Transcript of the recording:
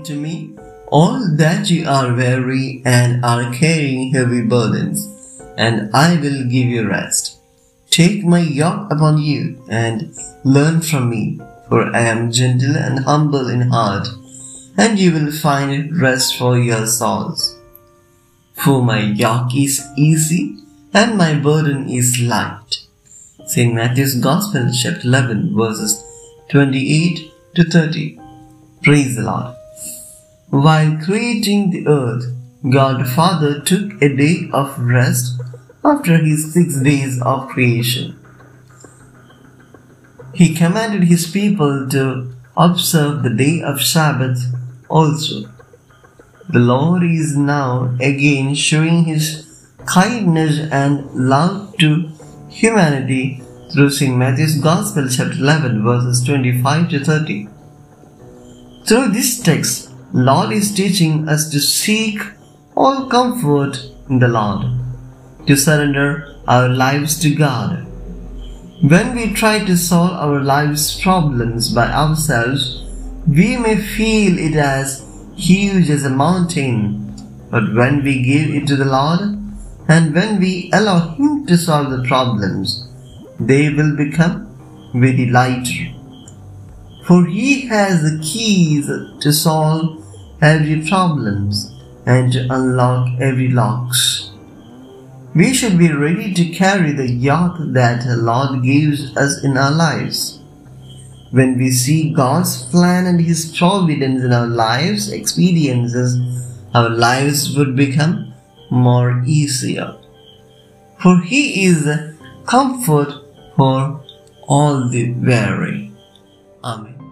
come to me, all that ye are weary and are carrying heavy burdens, and I will give you rest. Take my yoke upon you, and learn from me, for I am gentle and humble in heart, and you will find rest for your souls. For my yoke is easy, and my burden is light. St. Matthew's Gospel, chapter 11, verses 28 to 30. Praise the Lord. While creating the earth, God Father took a day of rest after his 6 days of creation. He commanded his people to observe the day of Sabbath also. The Lord is now again showing his kindness and love to humanity through St. Matthew's Gospel, chapter 11, verses 25 to 30. Through this text, Lord is teaching us to seek all comfort in the Lord, to surrender our lives to God. When we try to solve our life's problems by ourselves, we may feel it as huge as a mountain, but when we give it to the Lord, and when we allow Him to solve the problems, they will become very lighter. For He has the keys to solve every problem and to unlock every lock. We should be ready to carry the yoke that the Lord gives us in our lives. When we see God's plan and His providence in our lives, experiences, our lives would become more easier, for He is a comfort for all the weary. Amen.